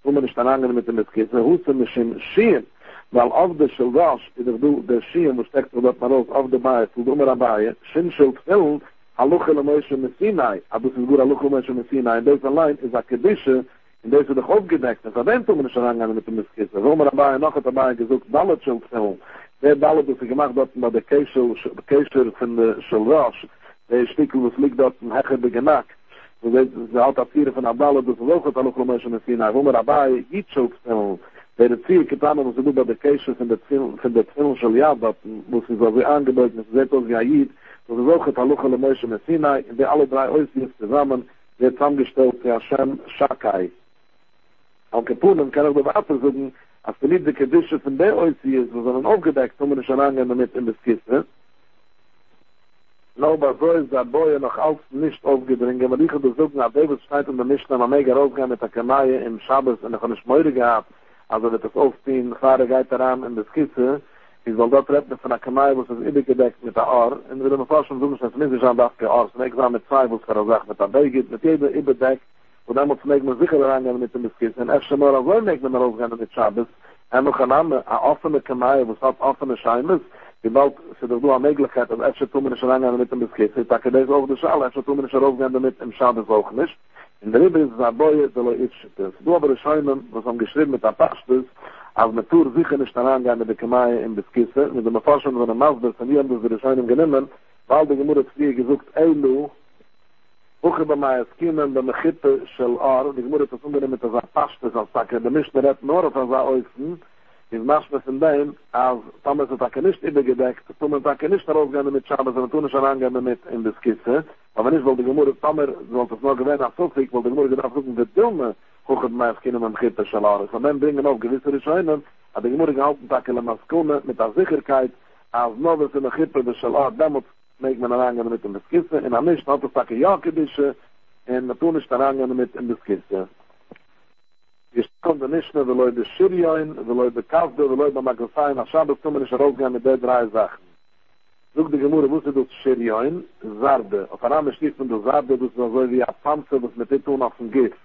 tun wir nicht anangehen mit dem Kisse, husten mich im Schien, weil auf der Schildasch, der Schien, wo steckt man dort mal raus, auf der Baie, zu dummer Baie, Schien, Schild, Fell, Halucha Moshe Messinai, aber es ist gut Halucha Moshe Messinai, in dieser Line ist Akadische, in dieser doch aufgedeckt, das Aventum in Scharangan mit dem Miskisse, warum dabei noch dabei gesucht, Ballet schon gefilmt, der Ballet, das gemacht hat, bei der Keisher von der Schilrosch, der Stickel, was liegt dort im Hechebe gemacht, so das ist halt das Tiere von der Ballet, das ist Halucha Moshe Messinai, warum dabei geht schon gefilmt, der Ziel getan hat, was du bei der Keisher von der Zwillung Schaljad, das muss ich so wie angedeutet, das ist etwas wie Ayid, so wir suchen Halucha Moshe Messinai, in der alle drei Äußern zusammen wird zusammengestellt für Hashem Shakai. Auf Kapunen kann ich aber abversuchen, als die Liebe Kedische von der Äußern ist, wo sie dann aufgedeckt haben, nicht anhängen damit in das Kiste. No, aber so ist der Boje noch auf nicht aufgedrungen, aber ich habe besuchen, ab David Schneit und der Mischner am Mega rausgegangen mit der Kanaie im Schabbos und ich habe nicht Meure gehabt, also wird das aufziehen, fahre geht daran in das Kiste. Ich soll dort retten von der Kamei, wo es ist übergedeckt mit der Ohr. Und wir haben vorhin schon so, dass es nicht an das Ohr ist. Ein Examen mit zwei, wo es für eine Sache mit der Beige geht, mit jedem überdeckt. Und dann muss man sicher reingehen mit dem Beskiss. Und erst einmal, als wir nicht mehr rausgehen mit Schabbos, haben wir eine offene Kamei, wo es hat offene Schein ist. Wie bald sie doch nur eine Möglichkeit, dass erst einmal nicht reingehen mit dem Beskiss. Ich sage, das ist auch die Schale, erst einmal nicht rausgehen mit dem Schabbos auch nicht. In der Liebe ist es ein Boje, der Leute ist. Du aber die Scheinen, was haben geschrieben mit der Pachstis, als man tut sicher nicht daran gehen mit der Kamaie in das Kisse, mit dem Erforschung von der Masber, von hier haben wir die Scheinen genommen, weil die Gemüse zu dir gesucht, Eilu, Uche bei mir es kiemen, bei mir Chippe, Schell Or, die Gemüse zu tun mit der Pachstis, als Sache, der Mischte rett nur auf der Äußern, ist manchmal von dem, als Thomas hat er nicht übergedeckt, Thomas hat er nicht rausgehen mit Schabes, aber tun nicht daran mit in das Kisse, aber nicht, weil die Gemüse, Thomas, sollte es nur gewähnt, als so kriegt, weil die Gemüse gedacht, die Dumme, Hochert meist keinem am Gitter Schalaris. Und dann bringen auch gewisse Scheinen, an der Gemüse gehalten, dass er das kommen, mit der Sicherheit, als noch was in der Gitter des Schalaris, dann muss man herangehen mit dem Beskissen, und am nächsten hat er sagt, ja, Kedische, und natürlich ist herangehen mit dem Beskissen. Ich konnte nicht mehr, weil Leute Schirien, weil Leute Kavde, weil Leute Magresaien, als Schabelstummen ist rausgegangen mit den drei Sachen. Sog die Gemüse wusste durch Schirien, Sarde. Auf der Rahmen stief man durch Sarde, das war so wie ein Panzer, das mit dem Ton auf dem Gift.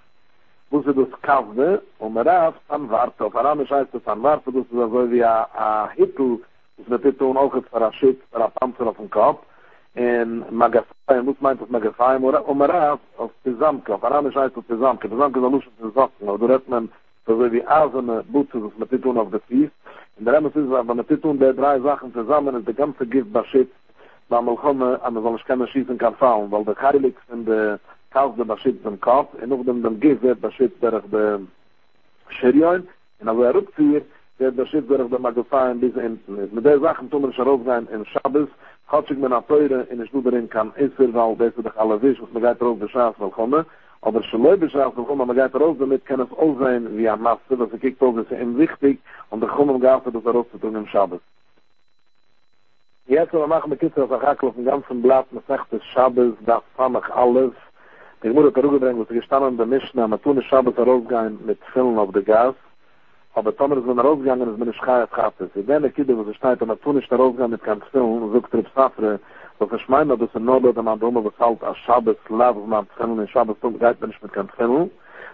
Wo sie das Kavne, und man darf an Warte, auf Aramisch heißt es an Warte, das ist also wie ein Hittel, das mit dem Ton auch für ein Schiff, für ein Panzer auf dem Kopf, in Magazin, muss meint das Magazin, und man darf auf Pesamke, auf Aramisch heißt es Pesamke, Pesamke ist ein Luschen zu Socken, aber du redest man so wie Asene, Butze, das mit dem Ton auf der Fies, und der Remmels ist, wenn mit dem Ton der drei Sachen zusammen ist, der ganze Gift bei Schiff, weil man soll nicht keine Schießen kann fallen, weil der Heilig in der Kauf der Baschitz im Kopf, und auch dem Gift wird Baschitz durch den Schirien, und als er rückzieht, wird Baschitz durch den Magufay in diesen Enten ist. Mit der Sachen tun wir schon raus sein im Schabbos, hat sich mir nach Teure in der Schluberin kann Isser, weil das ist doch alles ist, was man geht raus der Schaaf willkommen, aber schon Leute Schaaf willkommen, man geht raus damit, kann es auch sein wie ein Masse, dass er kriegt auch, dass er ihm wichtig, und der Chumum gab es, dass er raus zu tun im Schabbos. Jetzt, wenn wir machen mit Kisser, das Hakel auf dem ganzen Blatt, man sagt, das Schabbos, das Samach alles, ich wurde zurückgebringt, was ich gestanden bei Mischna, man tun ist Schabbat herausgegangen mit Filmen auf der Gas, aber Tomer ist man herausgegangen, ist man nicht scheiß Chattes. Ich denke, Kinder, was ich steigt, man tun ist herausgegangen mit keinem Film, so getrübt Safre, was ich meine, dass in Norden, dass man drüber bezahlt, als Schabbat, Slav, man Film, in Schabbat, geht man nicht mit keinem Film,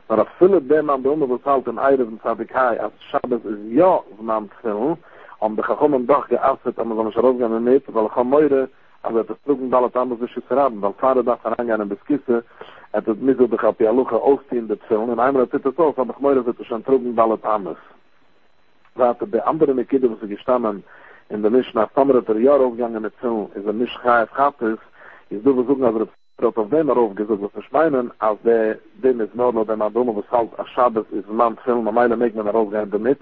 sondern viele, die man drüber bezahlt, in Eire, in Zavikai, als Schabbat ist ja, man Film, und ich habe einen Tag geachtet, aber man ist herausgegangen mit, weil ich habe Meure, aber das drücken alle Tamas sich zu haben, weil Fahrer darf herangehen bis Kisse, hat es nicht so, dass die Aluche ausziehen, die Zellen, und einmal sieht es aus, aber ich meine, dass es schon drücken alle Tamas. Warte, bei anderen Kinder, die sich gestanden, in der Mischung, nach Tamer hat er ja raufgegangen mit Zellen, ist er nicht gehabt, ich will versuchen, dass er auf dem raufgesucht, was ich meine, als der Ding ist nur noch, der Madonna, was halt als Schabes ist, man Zellen, meine Mägen, man raufgehen damit,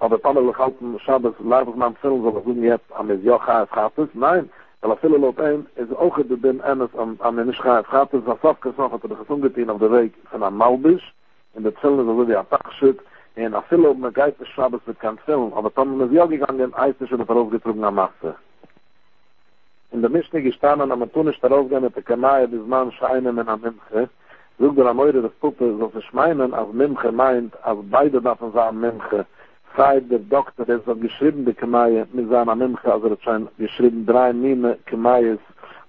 aber Tamer will halt ein Schabes, live auf man Zellen, so versuchen jetzt, am ist ja gehabt, nein, weil viele Leute ein, ist auch der Dinn eines an den Nischkei Schattes, was aufgesagt hat, er gesungen hat ihn auf der Weg von einem Malbisch, in der Zellen, so wie er Tachschütt, und auch viele Leute, man geht bis Schabbos mit keinem Zellen, aber dann ist ja gegangen, ein Eisnisch und vorausgetrunken am Masse. In der Mischne gestanden, am Antonisch herausgegangen, mit der Kamaie, bis man scheinen in der Mimche, sucht der Amöre des Puppe, so sich meinen, als Mimche meint, als beide davon sagen Mimche, seit der Doktor, der so geschrieben, die Kemaie, mit seiner Mimche, also er hat schon geschrieben, 3 Mime Kemaies,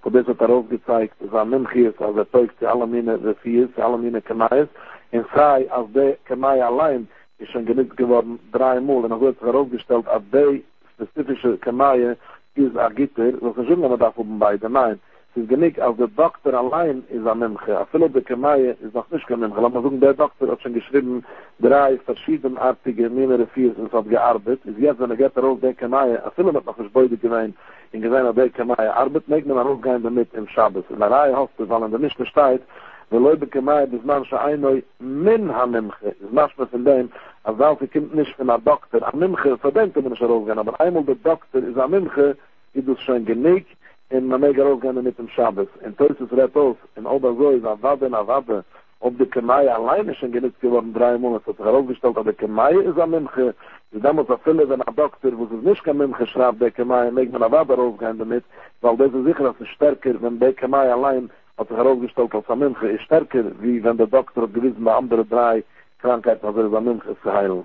wo das hat er aufgezeigt, sein Mimche ist, also er teugt sie alle Mine Refies, alle Mine Kemaies, und sei, als der Kemaie allein ist schon genutzt geworden, 3 Mal, und er wird sich herausgestellt, als der spezifische Kemaie ist Agitter, was er schon immer darf oben beide, nein, Es genick, als der Doktor allein ist ein Mensch. A viele Bekemmeien ist noch nicht kein Mensch. Lass mal sagen, der Doktor hat schon geschrieben, 3 verschiedenartige Minere 4 sind auf gearbeitet. Es jetzt, wenn er geht darauf, der Bekemmeien, a viele hat noch nicht beide gemeint, in gesehen, der Bekemmeien arbeitet, nicht mehr rausgehen damit im Schabbos. In der Reihe hofft es, weil er nicht besteht, der Leute Bekemmeien, das manche Einoi, min ha Mensch. Es macht man von dem, als Welfe kommt nicht von einem Doktor. Ein Mensch, von dem kann man nicht rausgehen. Aber einmal der Doktor ist ein Mensch, ist es schon genick, in man mega rausgehen mit dem Schabbos. In Teusus redt aus, in Oberso ist Avade, ob die Kemaie alleine schon genutzt geworden, 3 Monate, hat sich herausgestellt, aber die Kemaie ist ein Mimche. Und damals auch viele, wenn ein Doktor, wo es nicht kein Mimche schreibt, der Kemaie, mag man Avade rausgehen damit, weil das ist sicher, dass es stärker, wenn der Kemaie allein hat sich herausgestellt, als ein Mimche ist stärker, wie wenn der Doktor hat gewissen, bei anderen 3 Krankheiten, also ist ein Mimche zu heilen.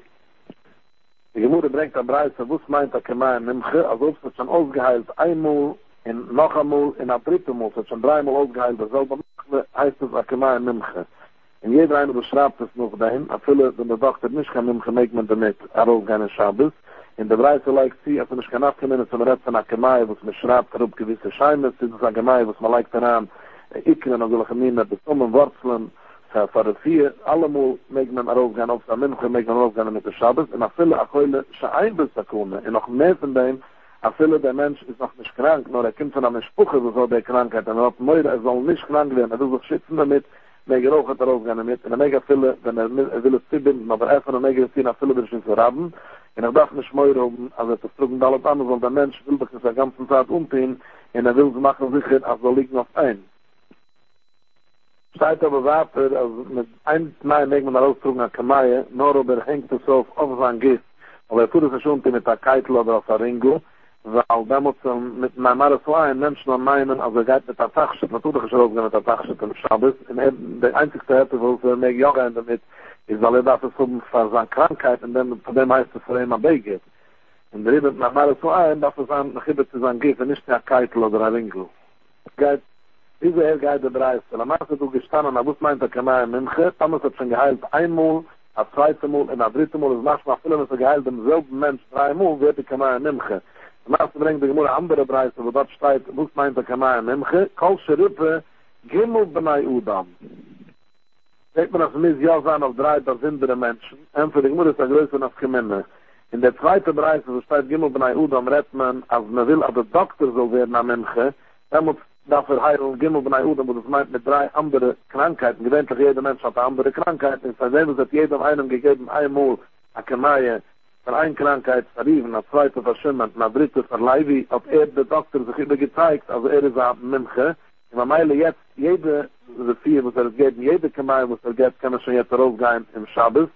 Die Gemüse bringt am Reis, was meint der Kemaie Mimche, also ob es schon ausgeheilt, einmal, in noch einmal, in der dritte Mal, es schon 3 Mal ausgeheilt, derselbe Mimche, heißt es, der Kemaie Mimche. Und jeder eine beschreibt es noch dahin, aber viele, wenn der Doktor nicht kann, dann kann man damit auch gerne Schabbos. In der Breite leicht sie, also nicht kann abgemein, dass man redet von einer Kemaie, was man schreibt, darauf gewisse Scheime, das ist eine Kemaie, was man leicht daran, Iknen, also Lechemina, Besummen, Wurzeln, Pharisier, allemal mag man auch gerne auf der Mimche, mag man auch gerne mit der Schabbos. Und auch viele, auch heute, Scheinbes erkunden, und noch mehr von dem, auch viele, der Mensch ist noch nicht krank, nur er kommt von einer Spuche, so der Krankheit, und er hat Meure, er soll nicht krank werden, er will sich schützen damit, mega roch hat rausgegangen mit, und mega viele, wenn will es zubinden, aber erst von mega viele, viele Menschen zu raben, und darf nicht mehr rauben, also das drücken alles anders, weil der Mensch will sich den ganzen Tag umziehen, und will sie machen sicher, also liegt noch ein. Steigt aber weiter, also mit einem Mal mag man rausdrücken an Kemaie, nur aber hängt es auf sein Gist, aber tut es schon mit der Keitel oder auf der Ringo, weil damals mit meinem so ein Menschen an meinen, also geht mit der Tachschut, natürlich ist rausgegangen mit der Tachschut im Schabbos, und der einzigste Hälfte, wo es mehr Jahre damit ist, weil das ist für seine Krankheit, und dann, von dem heißt es, für ihn ein Begeht. Und der Riebe mit meinem so ein, dass es ein Riebe zu sein geht, und nicht mehr Keitel oder ein Ringel. Geht, diese Hergeid der Dreiste, der Maße, du gestanden, aber was meint der Kemaie Mimche, damals hat schon geheilt einmal, das zweite Mal, und das dritte Mal, das manchmal viele, wenn es geheilt demselben Mensch 3 Mal, wird die Kemaie Mimche. Maas brengt de gemoore andere Preise, wo dat steit, woest meint de Kemaie Mimche, kalsche Rippe, Gimmel benai Udam. Seht man, dass wir ja sein auf 3 Menschen, en für de gemoore ist der größer als Geminne. In der zweite Preise, wo steit Gimmel benai Udam, rett man, als man will, als der Doktor soll werden am Mimche, dann muss dafür heilen, Gimmel benai Udam, wo das meint mit 3 andere Krankheiten. Gewöhnlich jeder Mensch hat andere Krankheiten, es hat jedem einem gegeben, einmal a Kemaie, von einer Krankheit verrieben, der zweite verschimmert, der dritte verleiwi, ob der Doktor sich übergezeigt, also ist ein Mimche. Und man meile jetzt, jede Vier muss geben, jede Kemaie muss geben, kann man schon jetzt rausgehen im Schabbos.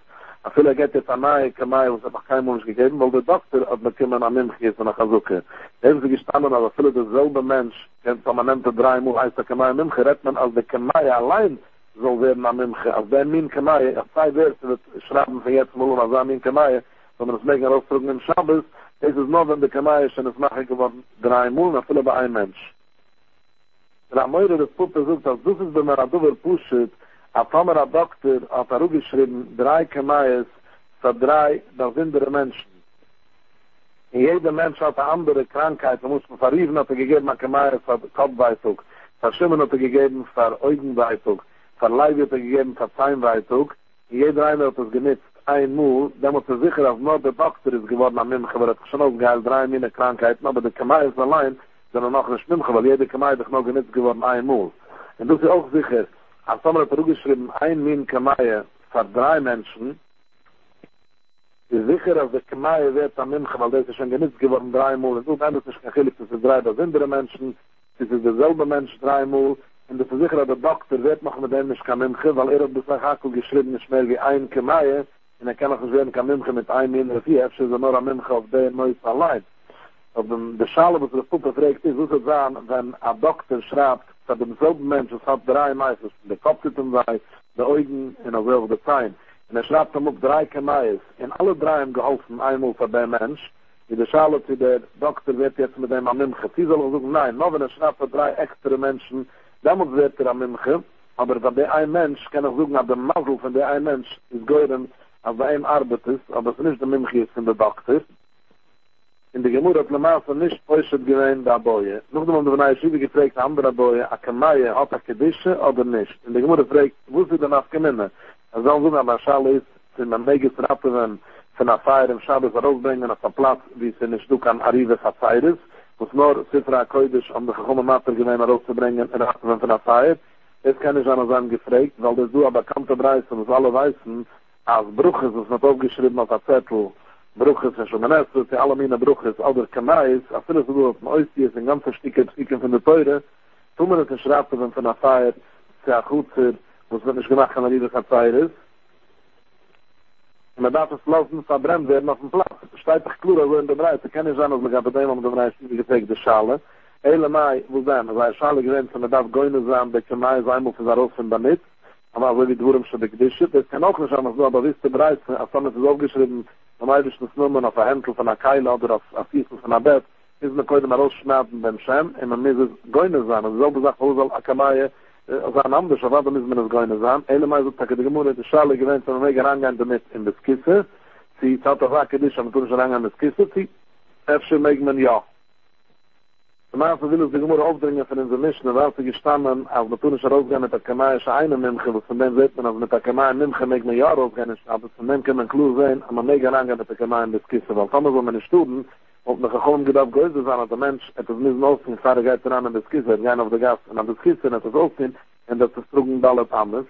Und viele geht jetzt eine neue Kemaie, muss einfach kein Mensch gegeben, weil der Doktor hat bekommen an Mimche ist und nach Azuke. Eben sie gestanden, aber viele derselbe Mensch, wenn man nimmt 3 Mal eins der Kemaie Mimche, redet man, als der Kemaie allein soll werden an Mimche. Als der Min Kemaie, als 2 Wörter wird schreiben von jetzt mal, als der Min Kemaie, sondern es mögen rausdrücken im Schabbos, es ist nur, wenn der Kemaie schon es mache geworden, 3 Mal, und viele bei einem Mensch. Und am Ende des Puppe sucht, als das ist, wenn man darüber pushet, als haben wir ein Doktor, hat er geschrieben, 3 Kemaies für 3 Menschen. Und jeder Mensch hat eine andere Krankheit, man muss man verrieben, hat er gegeben, eine Kemaie für Kopfweisung, verschimmen hat er gegeben, für Augenweisung, für Leib hat er gegeben, für Zeinweisung, und jeder eine hat es genitzt. Einmal, dann muss er sicher, dass nur der Doktor ist geworden am Mimche, weil er hat schon ausgeheilt 3 Krankheiten, aber der Kemaie ist allein, sondern noch nicht Mimche, weil jede Kemaie ist noch genutzt geworden einmal. Und das ist auch sicher, als haben wir zurückgeschrieben, 1 Kemaie für 3 Menschen, ist sicher, dass der Kemaie wird am Mimche, weil der ist schon genutzt geworden 3 Mal. Und das ist nicht gechillig, das ist 3 Menschen, das ist derselbe Mensch 3 Mal, und das ist sicher, dass der Doktor wird noch mit dem nicht kein Mimche, weil er hat das nach Hakel geschrieben, nicht mehr wie 1 Kemaie, und kann auch nicht werden, kann Mimche mit 1 Minere 4, öfters ist nur ein Mimche auf der Neues allein. Auf dem Schale, was der Puppe fragt, ist, was es sein, wenn ein Doktor schreibt, dass demselben Mensch, es hat 3 meistens, der Kopf tut ihm weh, der Augen und auch selber der Zein. Und er schreibt ihm auf 3 Kemaies, in alle 3 ihm geholfen, einmal für den Mensch, wie der Schale, der Doktor wird jetzt mit dem Mimche. Sie sollen sagen, nein, nur wenn er schreibt für 3 extra Menschen, dann wird er am Mimche, aber bei der ein Mensch, kann ich sagen, der Masel von der ein Mensch ist gehören, als bei ihm arbeitet, aber es ist nicht der Mimche ist von der Doktor. in der Gemur hat normalerweise nicht äußert gewähnt der Aboye. Noch einmal, wenn ich wieder gefragt habe, andere Aboye, Akamaye hat Akadische oder nicht? In der Gemur fragt, wo sie danach gewinnen? Er soll so, wenn man Schale ist, sind man megestrappen, von der Feier im Schabes rausbringen, auf der Platz, wie sie nicht du kann, Arrive Fazeiris, muss nur Zifra Koidisch, um die gekommene Mater gewähnt rauszubringen, von der Feier. Das kann ich an uns gefragt, weil das du aber kannte Preis, und das alle weißen, als Bruches ist nicht aufgeschrieben auf der Zettel, Bruches in Schumanesses, die alle meine Bruches, all der Kanais, als vieles du auf dem Oistie ist, ein ganzer Stückchen von der Teure, tun wir das in Schrappen von der Feier, sehr gut sind, wo es nicht gemacht kann, an jeder Feier ist. Und man darf es lassen, verbrennt werden auf dem Platz. Steigt doch klar, wo in der Breite, kann ich an uns, man kann mit dem um den Breite, die gefegte Schale. Eile Mai, wo sein, es sei Schale gewinnt, man darf Goyne sein, der Kanai sein muss, es darauf sind damit. Aber so wie Dwurm schon begedischtet, das kann auch nicht anders so, aber wie ist der Breite, als dann ist es aufgeschrieben, am eidischen Nummern auf der Händel von der Keile oder auf der Fiesel von der Bett, ist man kann mal rausschnappen beim Schem, und man muss es Goyne sein. Und selbe sagt, wo soll Akamaye sein anders, aber dann müssen wir das Goyne sein. Eilemai sagt, dass die Gemüse die Schale gewinnt, wenn man mega rangehen damit in das Kisse, sie hat auch Akadisch, aber tun schon rangehen in das Kisse, sie öffnen mögen man ja. Zum Beispiel will es die Gemüse aufdringen von unseren Mischen, weil sie gestanden, als man tun schon rausgehen mit Akamaye, ist eine Mimche, was von dem sieht man, als mit Akamaye Mimche mögen man ja rausgehen, aber von dem kann man klug sein, aber mega rangehen mit Akamaye in das Kisse, weil damals, wenn man nicht stuben, und nach Hause gedacht, größer sein, als der Mensch etwas müssen aufziehen, fahre geht daran an das Kissen, gehen auf der Gas und an das Kissen etwas aufziehen, und das ist drücken alles anders.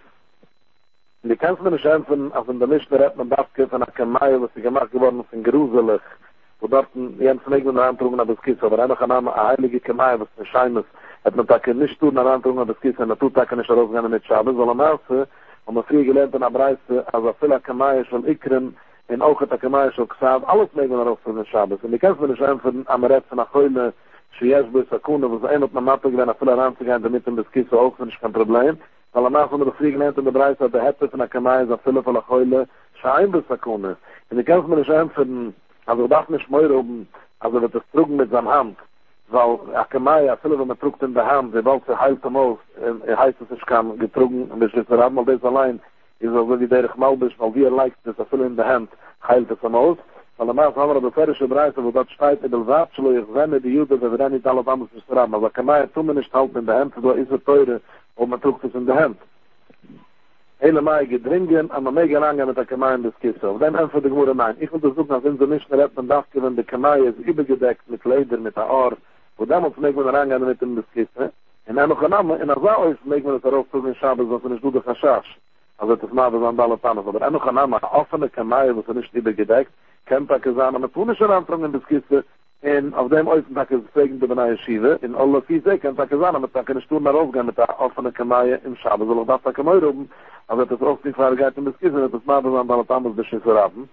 Und die kannst du nicht helfen, als in der Mischte rät man das Kissen nach Kamai, was sie gemacht geworden ist in Geruselig, wo dort Jens Legmann herantrücken an das Kissen, aber einfach an eine heilige Kamai, was ein Schein ist, hat man Tage nicht tun, herantrücken an das Kissen, und tut Tage nicht herausgehen mit Schabes, sondern Maße, und man früher gelernt an der Breise, also viele Kamai schon Ikren, in Oge Takamai so gesagt, alles legen wir auf für den Schabes. Und ich kann es mir nicht empfehlen, am Rest von der Heule, Schieß, Böse, Sekunde, wo es ein und man macht, wenn er viel heranzugehen, damit ihm das Kissen so auch, wenn ich kein Problem. Weil am Anfang der Frieden hat in der Preis, hat der Hette von Takamai, so viele von der Heule, Schein, Böse, Sekunde. Und ich kann es mir nicht empfehlen, also ich darf nicht mehr oben, also wird es drücken mit seiner Hand. Weil Takamai, ja viele, wenn man drückt in der Hand, sie wollte sich heilt am Hof, heißt es, ich kann getrunken, und ich schütze, wir haben mal das allein. Is also wie der Gmalbisch, weil wie leicht das a in der Hand, heilt es am Aus. Weil am Maas haben wir auf der Ferische Breite, wo das steht in der Waatschloi, ich sende die Juden, wir werden nicht alles anders nicht dran. Aber kann man ja tun, man nicht halten in der Hand, so ist es teuer, und man trug es in der Hand. Hele Mai gedringen, aber mega lange mit der Kamai in das Kissen. Auf dem Anfang der Gmure Mai. Ich untersuche, als in so nicht mehr hat man das, wenn die Kamai ist übergedeckt mit Leder, mit der Ohr, wo damals legt man reingehen mit dem Kissen. Und dann noch ein Name, in der Saal legt man das darauf zu den Schabes, was man nicht durch den Schasch. Also das Mal waren alle Pannen, aber noch ein Name, offene Kamai, was nicht übergedeckt, Kämper gesagt, eine punische Anfang in das Kiste, und auf dem Äußentag ist es wegen der Benaie Schive, in alle Fiese, Kämper gesagt, aber da kann ich tun, mehr aufgehen mit der offene Kamai im Schabe, soll ich das da Kamai rufen, also das oft nicht vergeht in das Kiste, das Mal waren alle Pannen, das Schiffe haben.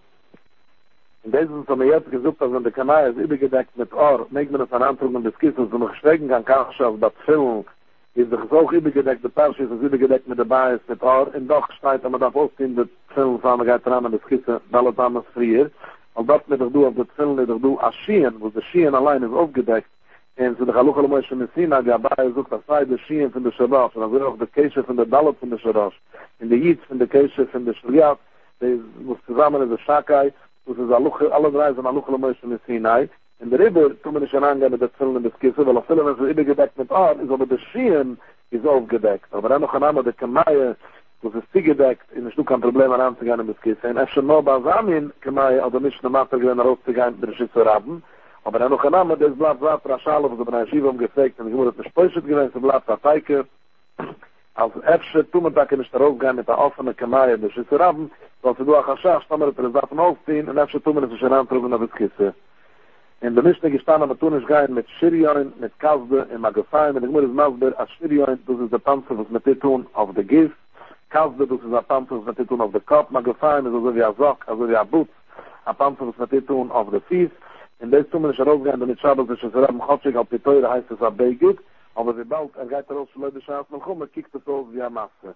In diesem haben wir jetzt gesucht, dass wenn der Kamai ist übergedeckt mit Ohr, nicht mehr das Anfang in das Kiste, so noch schweigen kann, kann ich auf das Film, is de gezoog übergedeckt, de Parsch is übergedeckt mit de Baas, mit Ohr, en doch schneit, aber da volgt in de Film, van de gaat eraan met de schissen, dalle dames frier, und dat mit de doe, auf de Film, mit de doe, als Schien, wo de Schien allein is aufgedeckt, en so de galuchele moeshe Messina, die Baas sucht, als sei de Schien von de Shabbat, und als er auch de Keeshe von de Dalet von de Shabbat, in de Jitz von de Keeshe von de Shriat, die muss zusammen in de Shakai, wo sie alle drei sind aluchele moeshe Messina, in der Ribber tun wir nicht angehen mit der Zellen in das Kissen, weil auf Zellen, wenn es übergedeckt mit Ar, ist aber das Schien ist aufgedeckt. Aber dann noch ein Name, der Kamaie, wo es ist gedeckt, ist nicht nur kein Problem, anzugehen in das Kissen. Und es ist schon noch bei Samin, Kamaie, also nicht nur Mater, wenn rauszugehen, der Schiss zu raben. Aber dann noch ein Name, der ist bleibt weiter, als Schale, wo es bei einer Schiebe umgefeckt, und ich wurde das Spöchert gewesen, es bleibt als Teike. Als Efsche tun wir da können nicht rausgehen mit der offenen Kamaie, der Schiss zu raben, weil sie durch Aschach, stammen wir, dass wir davon aufziehen, und Efsche tun wir das schon antrüben auf das Kissen. In der Mischte gestanden, aber tun ich gehen mit Schirioin, mit Kasbe, in Magafayim, und ich muss es Masber, als Schirioin, das ist der Panzer, was mit dir tun, auf der Gift, Kasbe, das ist der Panzer, was mit dir tun, auf der Kopf, Magafayim, also wie ein Sock, also wie ein Boots, ein Panzer, was mit dir tun, auf der Fies, in der Zumel ist rausgehen, damit Schabes, ich es haben, Chotschig, auf die Teure heißt es, ab Beigit, aber sie bald, geht raus, Leute, schaß, man kommt, man kickt es aus wie eine Masse.